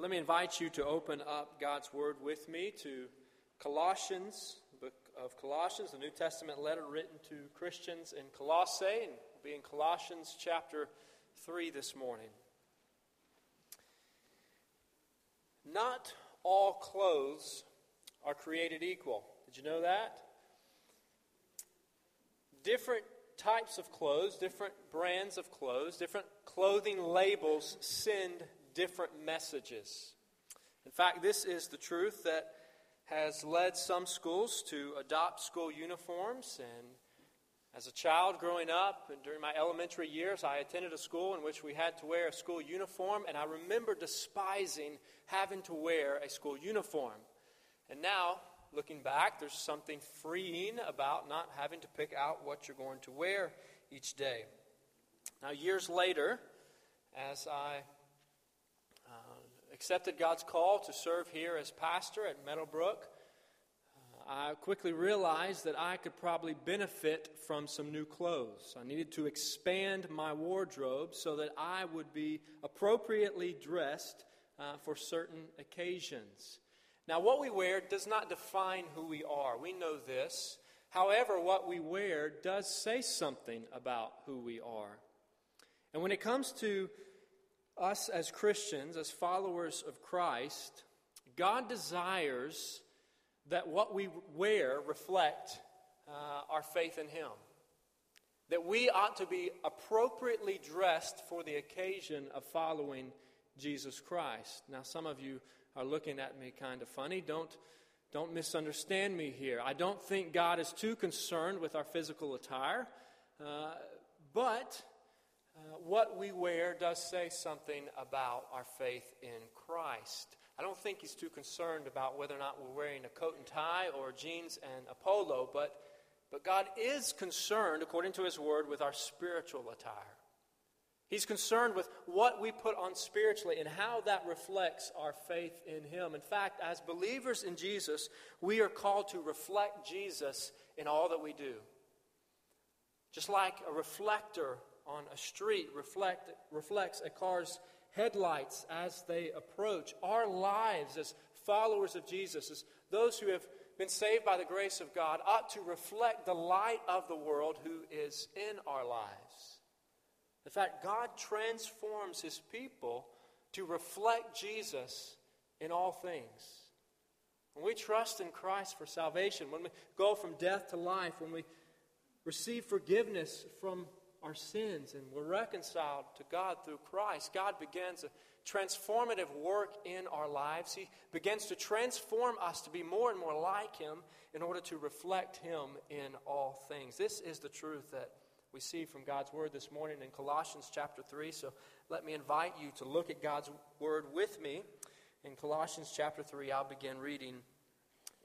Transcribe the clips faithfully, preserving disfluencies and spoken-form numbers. Let me invite you to open up God's Word with me to Colossians, the book of Colossians, the New Testament letter written to Christians in Colossae, and we'll be in Colossians chapter three this morning. Not all clothes are created equal. Did you know that? Different types of clothes, different brands of clothes, different clothing labels send different messages. In fact, this is the truth that has led some schools to adopt school uniforms. And as a child growing up, and during my elementary years, I attended a school in which we had to wear a school uniform, and I remember despising having to wear a school uniform. And now, looking back, there's something freeing about not having to pick out what you're going to wear each day. Now, years later, as I uh, accepted God's call to serve here as pastor at Meadowbrook, uh, I quickly realized that I could probably benefit from some new clothes. I needed to expand my wardrobe so that I would be appropriately dressed uh, for certain occasions. Now, what we wear does not define who we are. We know this. However, what we wear does say something about who we are. And when it comes to us as Christians, as followers of Christ, God desires that what we wear reflect uh, our faith in Him. That we ought to be appropriately dressed for the occasion of following Jesus Christ. Now, some of you are looking at me kind of funny. Don't, don't misunderstand me here. I don't think God is too concerned with our physical attire, uh, but uh, what we wear does say something about our faith in Christ. I don't think He's too concerned about whether or not we're wearing a coat and tie or jeans and a polo, but, but God is concerned, according to His Word, with our spiritual attire. He's concerned with what we put on spiritually and how that reflects our faith in Him. In fact, as believers in Jesus, we are called to reflect Jesus in all that we do. Just like a reflector on a street reflect, reflects a car's headlights as they approach, our lives as followers of Jesus, as those who have been saved by the grace of God, ought to reflect the light of the world who is in our lives. In fact, God transforms His people to reflect Jesus in all things. When we trust in Christ for salvation, when we go from death to life, when we receive forgiveness from our sins and we're reconciled to God through Christ, God begins a transformative work in our lives. He begins to transform us to be more and more like Him in order to reflect Him in all things. This is the truth that we see from God's Word this morning in Colossians chapter three. So let me invite you to look at God's Word with me. In Colossians chapter three, I'll begin reading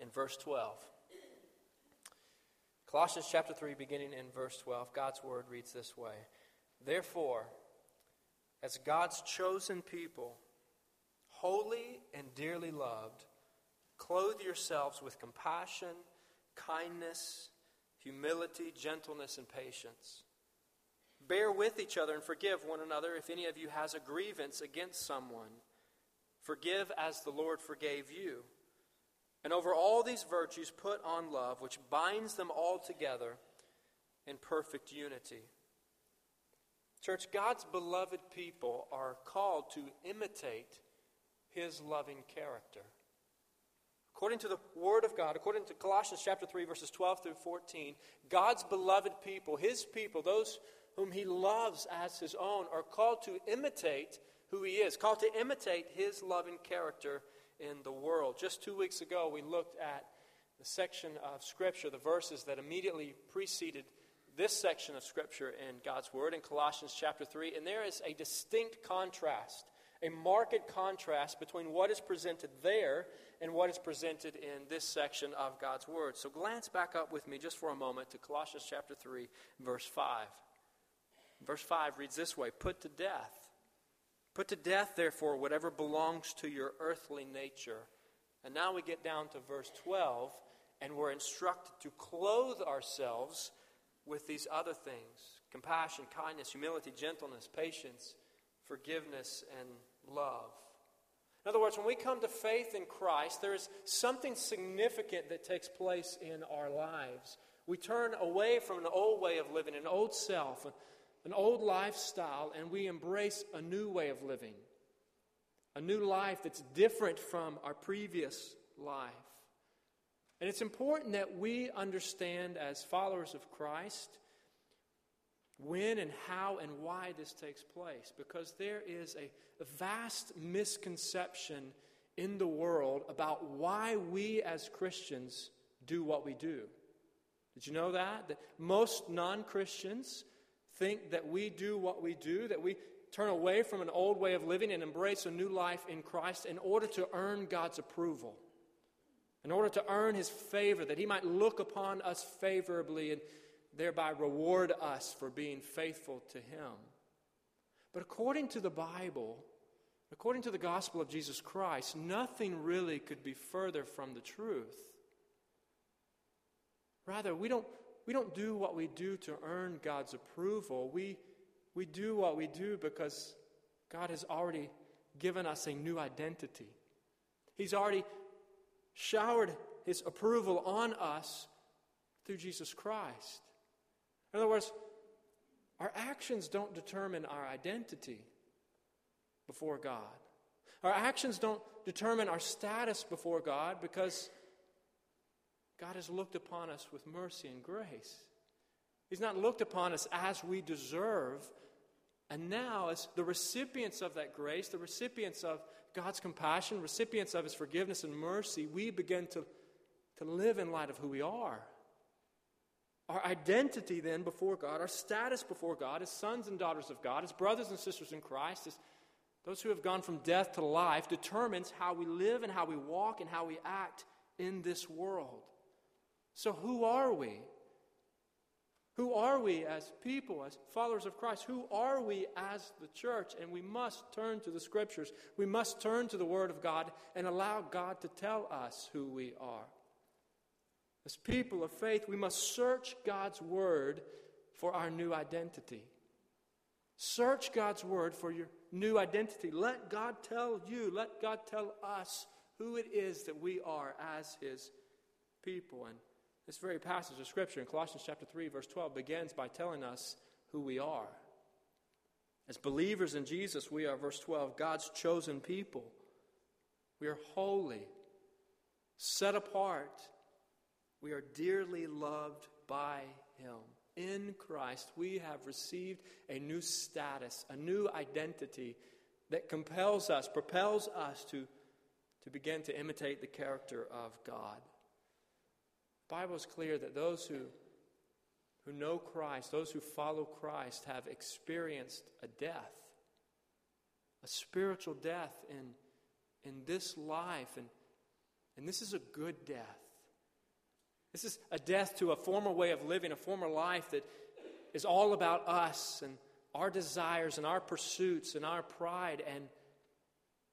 in verse twelve. Colossians chapter three, beginning in verse twelve, God's Word reads this way. Therefore, as God's chosen people, holy and dearly loved, clothe yourselves with compassion, kindness, humility, gentleness, and patience. Bear with each other and forgive one another if any of you has a grievance against someone. Forgive as the Lord forgave you. And over all these virtues put on love, which binds them all together in perfect unity. Church, God's beloved people are called to imitate His loving character. According to the Word of God, according to Colossians chapter three, verses twelve through fourteen, God's beloved people, His people, those whom He loves as His own, are called to imitate who He is, called to imitate His loving character in the world. Just two weeks ago, we looked at the section of Scripture, the verses that immediately preceded this section of Scripture in God's Word in Colossians chapter three, and there is a distinct contrast, a marked contrast between what is presented there and what is presented in this section of God's Word. So glance back up with me just for a moment to Colossians chapter three, verse five. Verse five reads this way, Put to death. Put to death, therefore, whatever belongs to your earthly nature. And now we get down to verse twelve, and we're instructed to clothe ourselves with these other things. Compassion, kindness, humility, gentleness, patience, forgiveness, and love. Now, other words, when we come to faith in Christ, there is something significant that takes place in our lives. We turn away from an old way of living, an old self, an old lifestyle, and we embrace a new way of living, a new life that's different from our previous life. And it's important that we understand as followers of Christ when and how and why this takes place, because there is a vast misconception in the world about why we as Christians do what we do. Did you know that? That most non-Christians think that we do what we do, that we turn away from an old way of living and embrace a new life in Christ in order to earn God's approval, in order to earn his favor, that he might look upon us favorably and thereby reward us for being faithful to him. But according to the Bible, according to the gospel of Jesus Christ, nothing really could be further from the truth. Rather, we don't, we don't do what we do to earn God's approval. We, we do what we do because God has already given us a new identity. He's already showered his approval on us through Jesus Christ. In other words, our actions don't determine our identity before God. Our actions don't determine our status before God, because God has looked upon us with mercy and grace. He's not looked upon us as we deserve. And now, as the recipients of that grace, the recipients of God's compassion, recipients of his forgiveness and mercy, we begin to, to live in light of who we are. Our identity then before God, our status before God as sons and daughters of God, as brothers and sisters in Christ, as those who have gone from death to life, determines how we live and how we walk and how we act in this world. So who are we? Who are we as people, as followers of Christ? Who are we as the church? And we must turn to the Scriptures. We must turn to the Word of God and allow God to tell us who we are. As people of faith, we must search God's Word for our new identity. Search God's Word for your new identity. Let God tell you, let God tell us who it is that we are as his people. And this very passage of Scripture in Colossians chapter three, verse twelve, begins by telling us who we are. As believers in Jesus, we are, verse twelve, God's chosen people. We are holy, set apart. We are dearly loved by him. In Christ, we have received a new status, a new identity that compels us, propels us to, to begin to imitate the character of God. The Bible is clear that those who, who know Christ, those who follow Christ, have experienced a death, a spiritual death in, in this life. And, and this is a good death. This is a death to a former way of living, a former life that is all about us and our desires and our pursuits and our pride, and,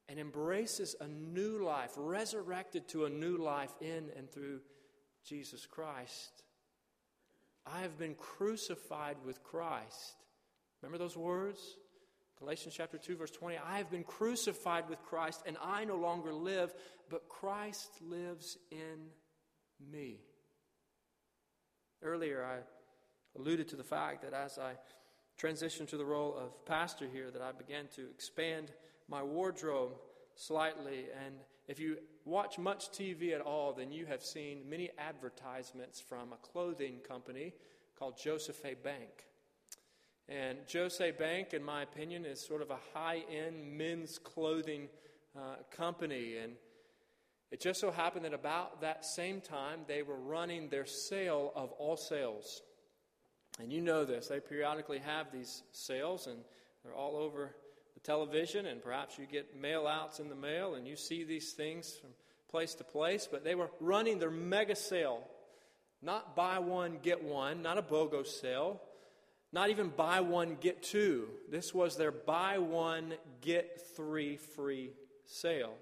and embraces a new life, resurrected to a new life in and through Jesus Christ. I have been crucified with Christ. Remember those words? Galatians chapter two, verse twenty. I have been crucified with Christ, and I no longer live, but Christ lives in me. Earlier, I alluded to the fact that as I transitioned to the role of pastor here, that I began to expand my wardrobe slightly. And if you watch much T V at all, then you have seen many advertisements from a clothing company called Joseph A. Bank. And Joseph A. Bank, in my opinion, is sort of a high-end men's clothing uh, company. And it just so happened that about that same time, they were running their sale of all sales. And you know this. They periodically have these sales, and they're all over the television, and perhaps you get mail-outs in the mail, and you see these things from place to place. But they were running their mega sale. Not buy one, get one. Not a BOGO sale. Not even buy one, get two. This was their buy one, get three free sale.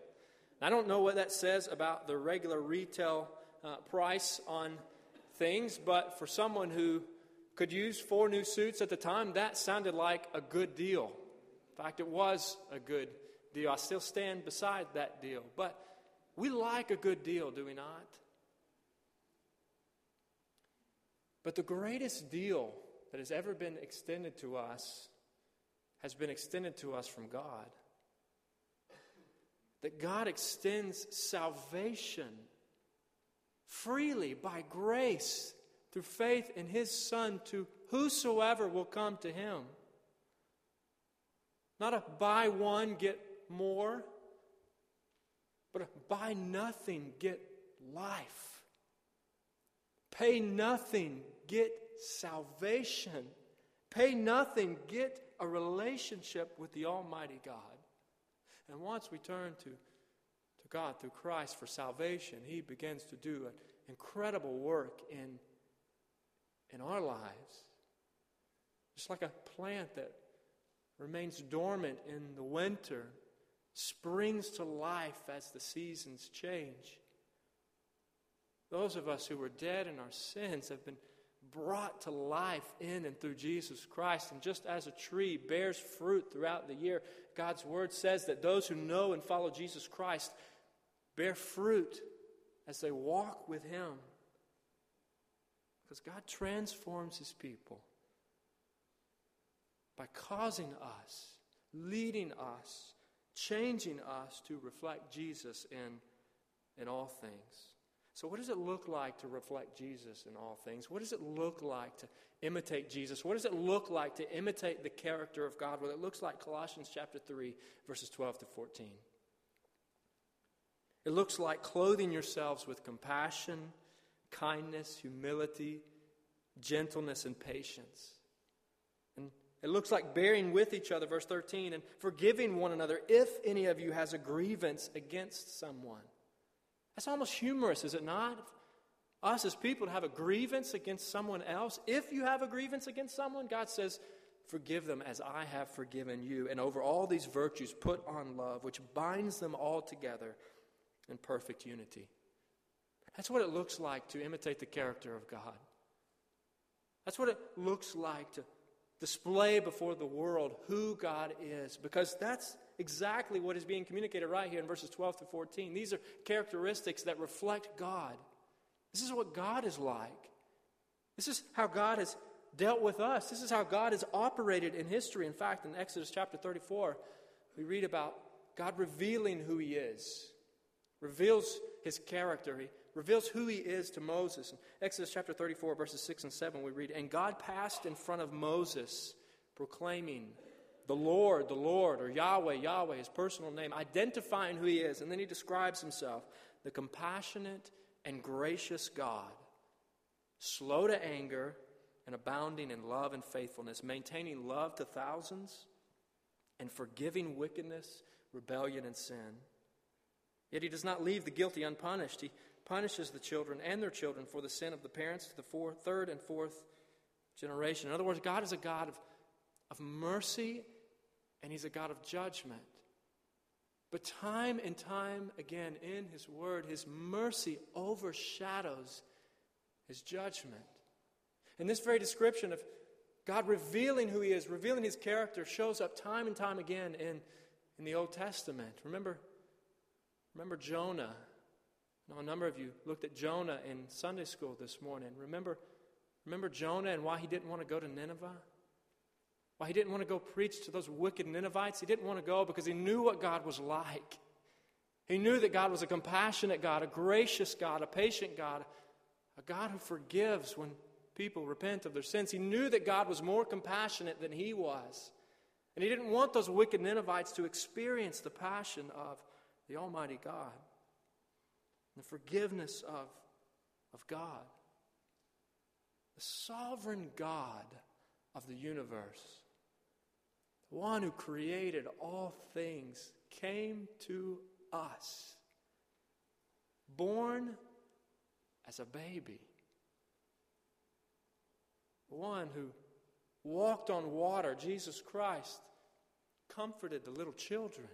I don't know what that says about the regular retail uh, price on things, but for someone who could use four new suits at the time, that sounded like a good deal. In fact, it was a good deal. I still stand beside that deal. But we like a good deal, do we not? But the greatest deal that has ever been extended to us has been extended to us from God. That God extends salvation freely by grace through faith in His Son to whosoever will come to Him. Not a buy one, get more, but a buy nothing, get life. Pay nothing, get salvation. Pay nothing, get a relationship with the Almighty God. And once we turn to, to God through Christ for salvation, He begins to do an incredible work in, in our lives. Just like a plant that remains dormant in the winter, springs to life as the seasons change. Those of us who were dead in our sins have been brought to life in and through Jesus Christ. And just as a tree bears fruit throughout the year, God's Word says that those who know and follow Jesus Christ bear fruit as they walk with Him. Because God transforms His people by causing us, leading us, changing us to reflect Jesus in, in all things. So what does it look like to reflect Jesus in all things? What does it look like to imitate Jesus? What does it look like to imitate the character of God? Well, it looks like Colossians chapter three, verses twelve to fourteen. It looks like clothing yourselves with compassion, kindness, humility, gentleness, and patience. It looks like bearing with each other, verse thirteen, and forgiving one another if any of you has a grievance against someone. That's almost humorous, is it not? Us as people to have a grievance against someone else. If you have a grievance against someone, God says, forgive them as I have forgiven you. And over all these virtues, put on love, which binds them all together in perfect unity. That's what it looks like to imitate the character of God. That's what it looks like to display before the world who God is, because that's exactly what is being communicated right here in verses twelve to fourteen. These are characteristics that reflect God. This is what God is like. This is how God has dealt with us. This is how God has operated in history. In fact, in Exodus chapter thirty-four, we read about God revealing who He is, reveals His character. He reveals who He is to Moses. In Exodus chapter thirty-four, verses six and seven, we read, and God passed in front of Moses, proclaiming, the Lord, the Lord, or Yahweh, Yahweh, His personal name, identifying who He is. And then He describes Himself, the compassionate and gracious God, slow to anger and abounding in love and faithfulness, maintaining love to thousands and forgiving wickedness, rebellion, and sin. Yet He does not leave the guilty unpunished. He punishes the children and their children for the sin of the parents to the fourth, third and fourth generation. In other words, God is a God of, of mercy, and He's a God of judgment. But time and time again in His Word, His mercy overshadows His judgment. And this very description of God revealing who He is, revealing His character, shows up time and time again in, in the Old Testament. Remember, remember Jonah. Now, a number of you looked at Jonah in Sunday school this morning. Remember, remember Jonah and why he didn't want to go to Nineveh? Why he didn't want to go preach to those wicked Ninevites? He didn't want to go because he knew what God was like. He knew that God was a compassionate God, a gracious God, a patient God, a God who forgives when people repent of their sins. He knew that God was more compassionate than he was. And he didn't want those wicked Ninevites to experience the passion of the Almighty God, the forgiveness of, of God, the sovereign God of the universe, the one who created all things, came to us, born as a baby, the one who walked on water, Jesus Christ, comforted the little children,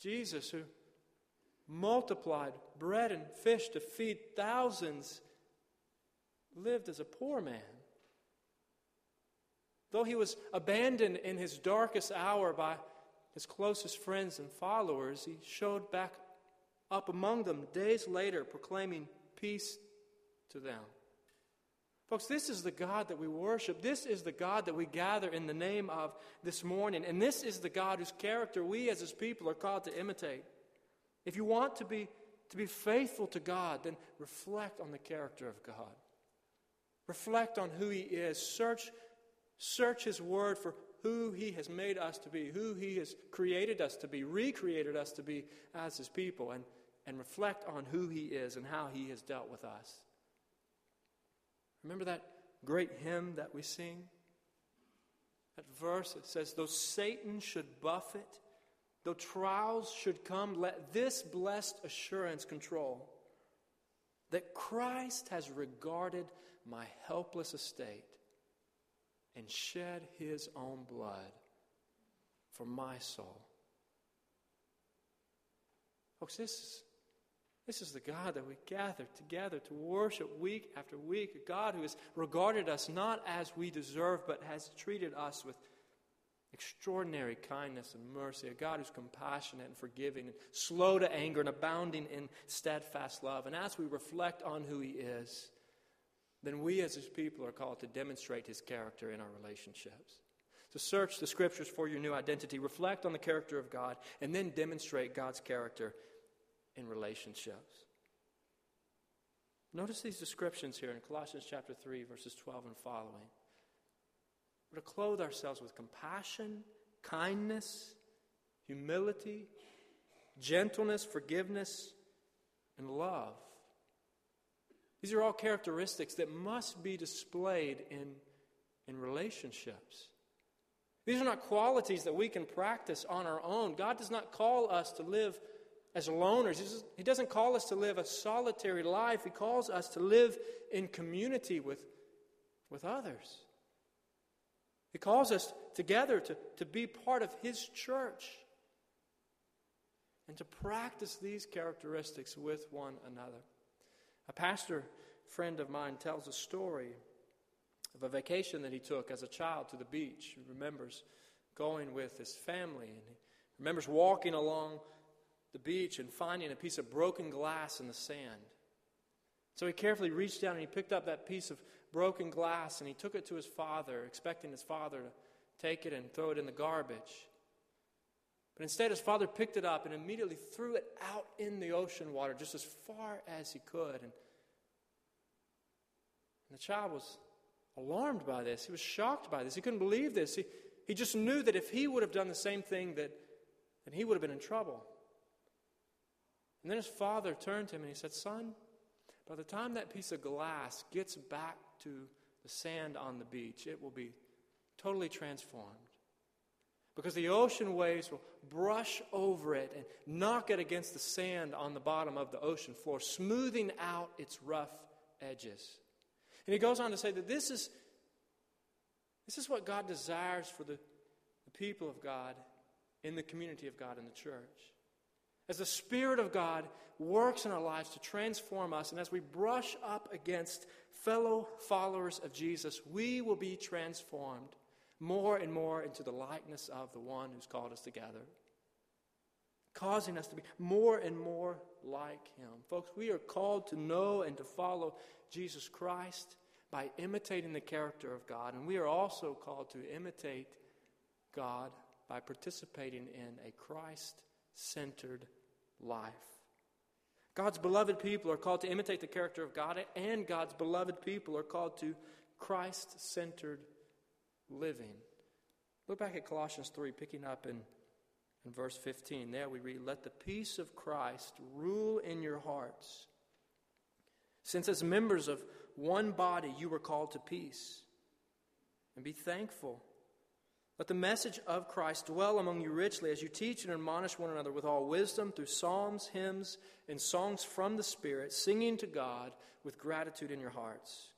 Jesus who multiplied bread and fish to feed thousands, lived as a poor man. Though he was abandoned in his darkest hour by his closest friends and followers, he showed back up among them days later, proclaiming peace to them. Folks, this is the God that we worship. This is the God that we gather in the name of this morning. And this is the God whose character we as his people are called to imitate. If you want to be, to be faithful to God, then reflect on the character of God. Reflect on who he is. Search, search his word for who he has made us to be, who he has created us to be, recreated us to be as his people, and, and reflect on who he is and how he has dealt with us. Remember that great hymn that we sing? That verse that says, though Satan should buffet, though trials should come, let this blessed assurance control, that Christ has regarded my helpless estate and shed his own blood for my soul. Folks, this is... This is the God that we gather together to worship week after week. A God who has regarded us not as we deserve, but has treated us with extraordinary kindness and mercy. A God who's compassionate and forgiving and slow to anger and abounding in steadfast love. And as we reflect on who he is, then we as his people are called to demonstrate his character in our relationships. To search the scriptures for your new identity. Reflect on the character of God and then demonstrate God's character in relationships. Notice these descriptions here in Colossians chapter three, verses twelve and following. We're to clothe ourselves with compassion, kindness, humility, gentleness, forgiveness, and love. These are all characteristics that must be displayed in, in relationships. These are not qualities that we can practice on our own. God does not call us to live as loners. He doesn't call us to live a solitary life. He calls us to live in community with, with others. He calls us together to, to be part of his church and to practice these characteristics with one another. A pastor friend of mine tells a story of a vacation that he took as a child to the beach. He remembers going with his family, and he remembers walking along the beach and finding a piece of broken glass in the sand. So he carefully reached down and he picked up that piece of broken glass and he took it to his father, expecting his father to take it and throw it in the garbage. But instead his father picked it up and immediately threw it out in the ocean water just as far as he could. And, and the child was alarmed by this. He was shocked by this. He couldn't believe this. He, he just knew that if he would have done the same thing, that, that he would have been in trouble. And then his father turned to him and he said, son, by the time that piece of glass gets back to the sand on the beach, it will be totally transformed. Because the ocean waves will brush over it and knock it against the sand on the bottom of the ocean floor, smoothing out its rough edges. And he goes on to say that this is, this is what God desires for the, the people of God in the community of God in the church. As the Spirit of God works in our lives to transform us, and as we brush up against fellow followers of Jesus, we will be transformed more and more into the likeness of the one who's called us together, causing us to be more and more like him. Folks, we are called to know and to follow Jesus Christ by imitating the character of God, and we are also called to imitate God by participating in a Christ centered life. God's beloved people are called to imitate the character of God, and God's beloved people are called to Christ-centered living. Look back at Colossians three, picking up in, in verse fifteen. There we read, let the peace of Christ rule in your hearts, since as members of one body you were called to peace, and be thankful. Let the message of Christ dwell among you richly as you teach and admonish one another with all wisdom through psalms, hymns, and songs from the Spirit, singing to God with gratitude in your hearts.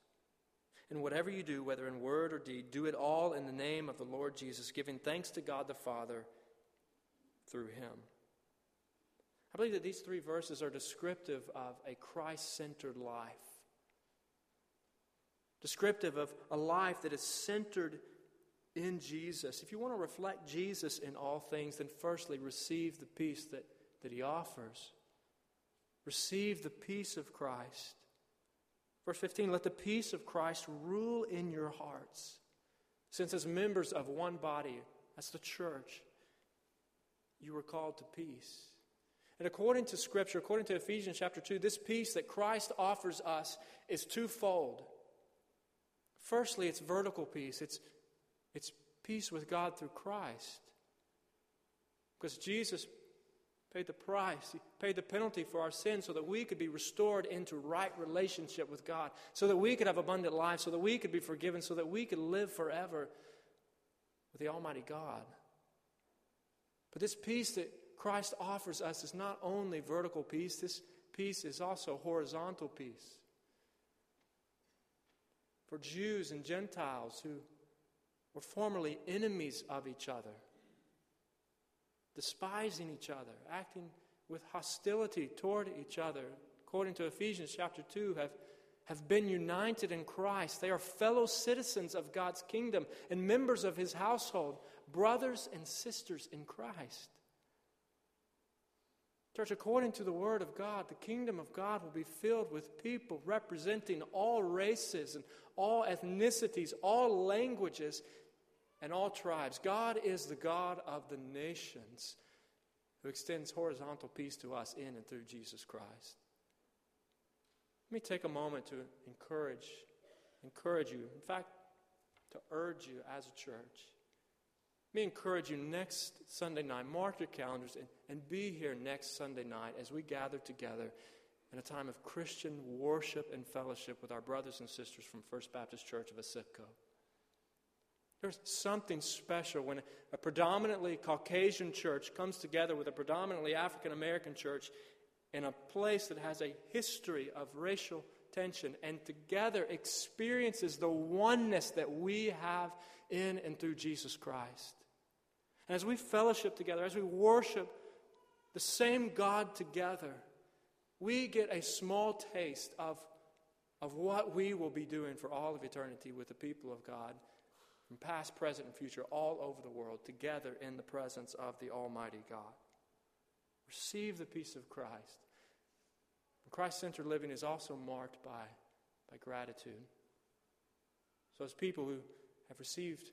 And whatever you do, whether in word or deed, do it all in the name of the Lord Jesus, giving thanks to God the Father through him. I believe that these three verses are descriptive of a Christ-centered life, descriptive of a life that is centered in Jesus, if you want to reflect Jesus in all things, then firstly, receive the peace that, that he offers. Receive the peace of Christ. Verse fifteen, let the peace of Christ rule in your hearts. Since as members of one body, that's the church, you were called to peace. And according to Scripture, according to Ephesians chapter two, this peace that Christ offers us is twofold. Firstly, it's vertical peace. It's, it's peace with God through Christ. Because Jesus paid the price. He paid the penalty for our sins so that we could be restored into right relationship with God, so that we could have abundant life, so that we could be forgiven, so that we could live forever with the Almighty God. But this peace that Christ offers us is not only vertical peace. This peace is also horizontal peace. For Jews and Gentiles who were formerly enemies of each other, despising each other, acting with hostility toward each other, according to Ephesians chapter two, have, have been united in Christ. They are fellow citizens of God's kingdom and members of his household, brothers and sisters in Christ. Church, according to the Word of God, the kingdom of God will be filled with people representing all races and all ethnicities, all languages, and all tribes. God is the God of the nations who extends horizontal peace to us in and through Jesus Christ. Let me take a moment to encourage, encourage you, in fact, to urge you as a church. Let me encourage you next Sunday night, mark your calendars and, and be here next Sunday night as we gather together in a time of Christian worship and fellowship with our brothers and sisters from First Baptist Church of Asipco. There's something special when a predominantly Caucasian church comes together with a predominantly African American church in a place that has a history of racial tension and together experiences the oneness that we have in and through Jesus Christ. And as we fellowship together, as we worship the same God together, we get a small taste of, of what we will be doing for all of eternity with the people of God, from past, present, and future, all over the world, together in the presence of the Almighty God. Receive the peace of Christ. Christ-centered living is also marked by, by gratitude. So as people who have received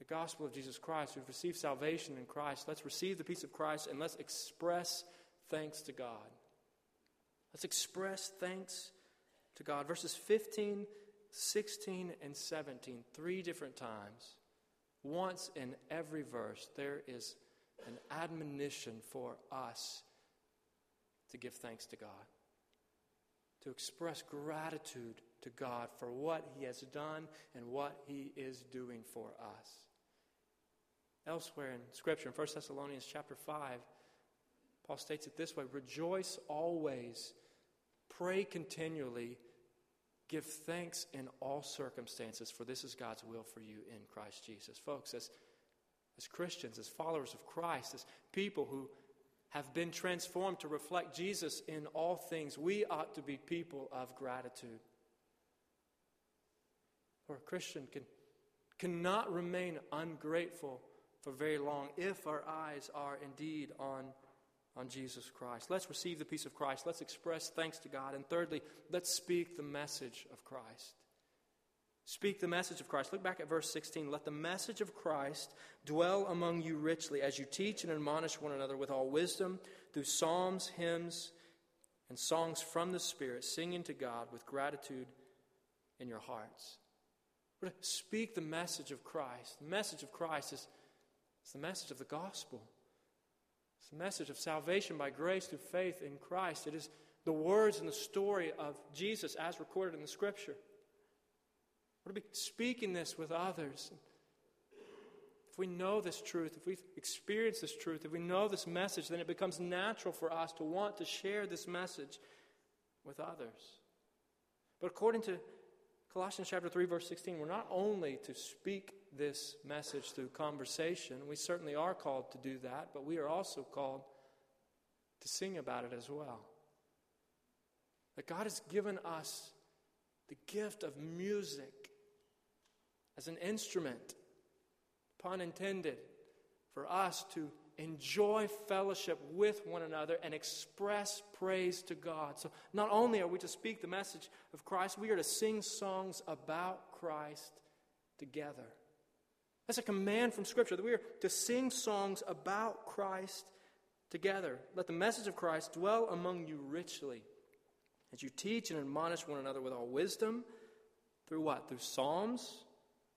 the gospel of Jesus Christ, who've received salvation in Christ, let's receive the peace of Christ and let's express thanks to God. Let's express thanks to God. Verses fifteen, sixteen, and seventeen, three different times. Once in every verse, there is an admonition for us to give thanks to God, to express gratitude to God for what he has done and what he is doing for us. Elsewhere in Scripture, in First Thessalonians chapter five, Paul states it this way: rejoice always, pray continually, give thanks in all circumstances, for this is God's will for you in Christ Jesus. Folks, as, as Christians, as followers of Christ, as people who have been transformed to reflect Jesus in all things, we ought to be people of gratitude. For a Christian can cannot remain ungrateful for very long if our eyes are indeed on, on Jesus Christ. Let's receive the peace of Christ. Let's express thanks to God. And thirdly, let's speak the message of Christ. Speak the message of Christ. Look back at verse sixteen. Let the message of Christ dwell among you richly as you teach and admonish one another with all wisdom through psalms, hymns, and songs from the Spirit, singing to God with gratitude in your hearts. Speak the message of Christ. The message of Christ is, is the message of the gospel. It's the message of salvation by grace through faith in Christ. It is the words and the story of Jesus as recorded in the Scripture. We're to be speaking this with others. If we know this truth, if we've experienced this truth, if we know this message, then it becomes natural for us to want to share this message with others. But according to Colossians chapter three, verse sixteen, we're not only to speak this message through conversation. We certainly are called to do that, but we are also called to sing about it as well. That God has given us the gift of music as an instrument pun intended, for us to enjoy fellowship with one another and express praise to God. So not only are we to speak the message of Christ, we are to sing songs about Christ together. That's a command from Scripture, that we are to sing songs about Christ together. Let the message of Christ dwell among you richly as you teach and admonish one another with all wisdom. Through what? Through psalms,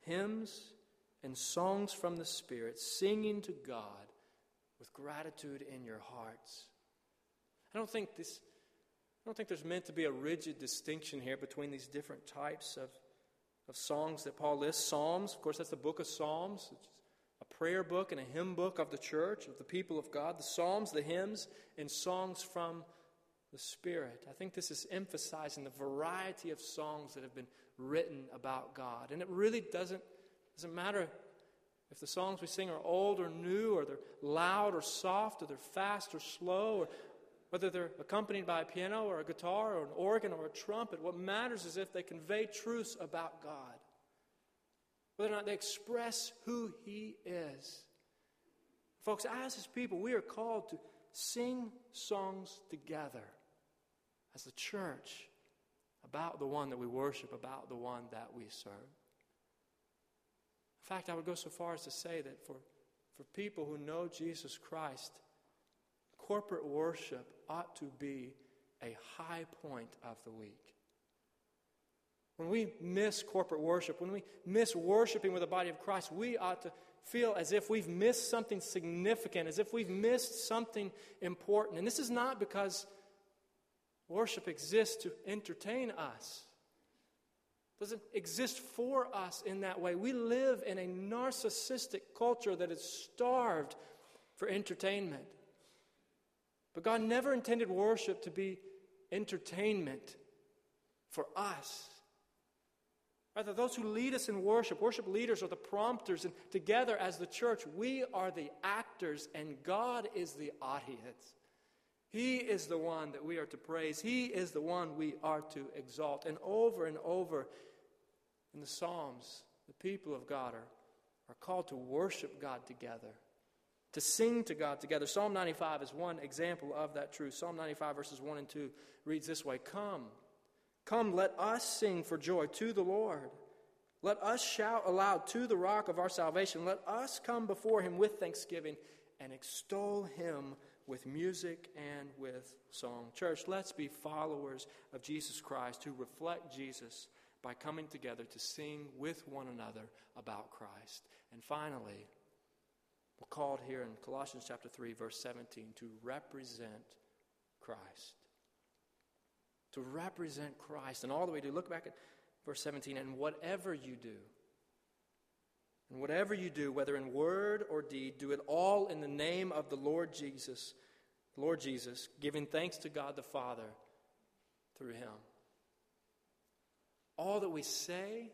hymns, and songs from the Spirit, singing to God with gratitude in your hearts. I don't think this, I don't think there's meant to be a rigid distinction here between these different types of, of songs that Paul lists. Psalms, of course, that's the book of Psalms. It's a prayer book and a hymn book of the church, of the people of God. The psalms, the hymns, and songs from the Spirit. I think this is emphasizing the variety of songs that have been written about God. And it really doesn't, doesn't matter if the songs we sing are old or new, or they're loud or soft, or they're fast or slow, or whether they're accompanied by a piano or a guitar or an organ or a trumpet. What matters is if they convey truths about God, whether or not they express who He is. Folks, as His people, we are called to sing songs together as the church about the one that we worship, about the one that we serve. In fact, I would go so far as to say that for, for people who know Jesus Christ, corporate worship ought to be a high point of the week. When we miss corporate worship, when we miss worshiping with the body of Christ, we ought to feel as if we've missed something significant, as if we've missed something important. And this is not because worship exists to entertain us. It doesn't exist for us in that way. We live in a narcissistic culture that is starved for entertainment. But God never intended worship to be entertainment for us. Rather, those who lead us in worship, worship leaders are the prompters, and together as the church, we are the actors, and God is the audience. He is the one that we are to praise. He is the one we are to exalt. And over and over in the Psalms, the people of God are, are called to worship God together, to sing to God together. Psalm ninety-five is one example of that truth. Psalm ninety-five verses one and two reads this way: Come. Come, let us sing for joy to the Lord. Let us shout aloud to the rock of our salvation. Let us come before Him with thanksgiving and extol Him with music and with song. Church, let's be followers of Jesus Christ who reflect Jesus by coming together to sing with one another about Christ. And finally, we're called here in Colossians chapter three, verse seventeen, to represent Christ. To represent Christ. And all that we do, look back at verse seventeen. And whatever you do, and whatever you do, whether in word or deed, do it all in the name of the Lord Jesus, Lord Jesus, giving thanks to God the Father through Him. All that we say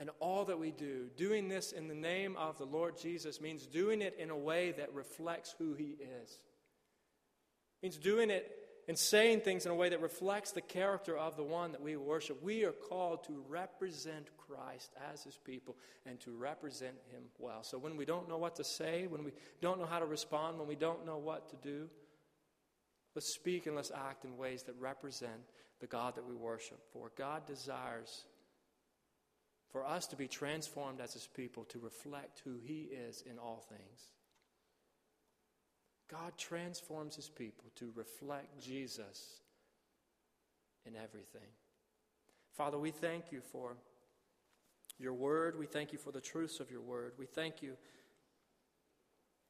and all that we do, doing this in the name of the Lord Jesus means doing it in a way that reflects who He is. It means doing it and saying things in a way that reflects the character of the one that we worship. We are called to represent Christ as His people and to represent Him well. So when we don't know what to say, when we don't know how to respond, when we don't know what to do, let's speak and let's act in ways that represent the God that we worship. For God desires for us to be transformed as His people to reflect who He is in all things. God transforms His people to reflect Jesus in everything. Father, we thank You for Your word. We thank You for the truths of Your word. We thank You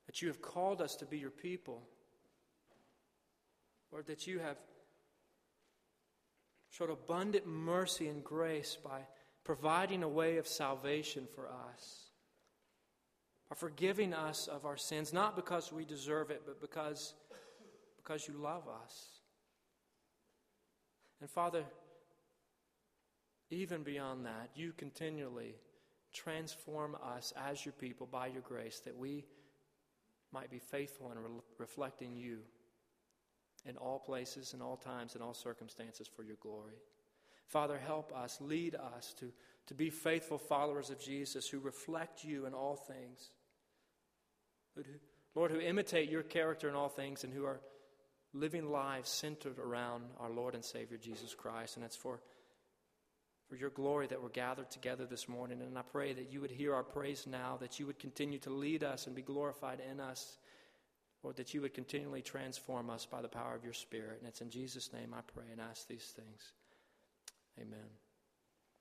that You have called us to be Your people. Lord, that You have showed abundant mercy and grace by providing a way of salvation for us, by forgiving us of our sins, not because we deserve it, but because, because You love us. And Father, even beyond that, You continually transform us as Your people by Your grace, that we might be faithful in re- reflecting You in all places, in all times, in all circumstances for Your glory. Father, help us, lead us to, to be faithful followers of Jesus who reflect you in all things. Lord, who imitate your character in all things and who are living lives centered around our Lord and Savior Jesus Christ. And it's for, for your glory that we're gathered together this morning. And I pray that you would hear our praise now, that you would continue to lead us and be glorified in us. Lord, that you would continually transform us by the power of your Spirit. And it's in Jesus' name I pray and ask these things. Amen.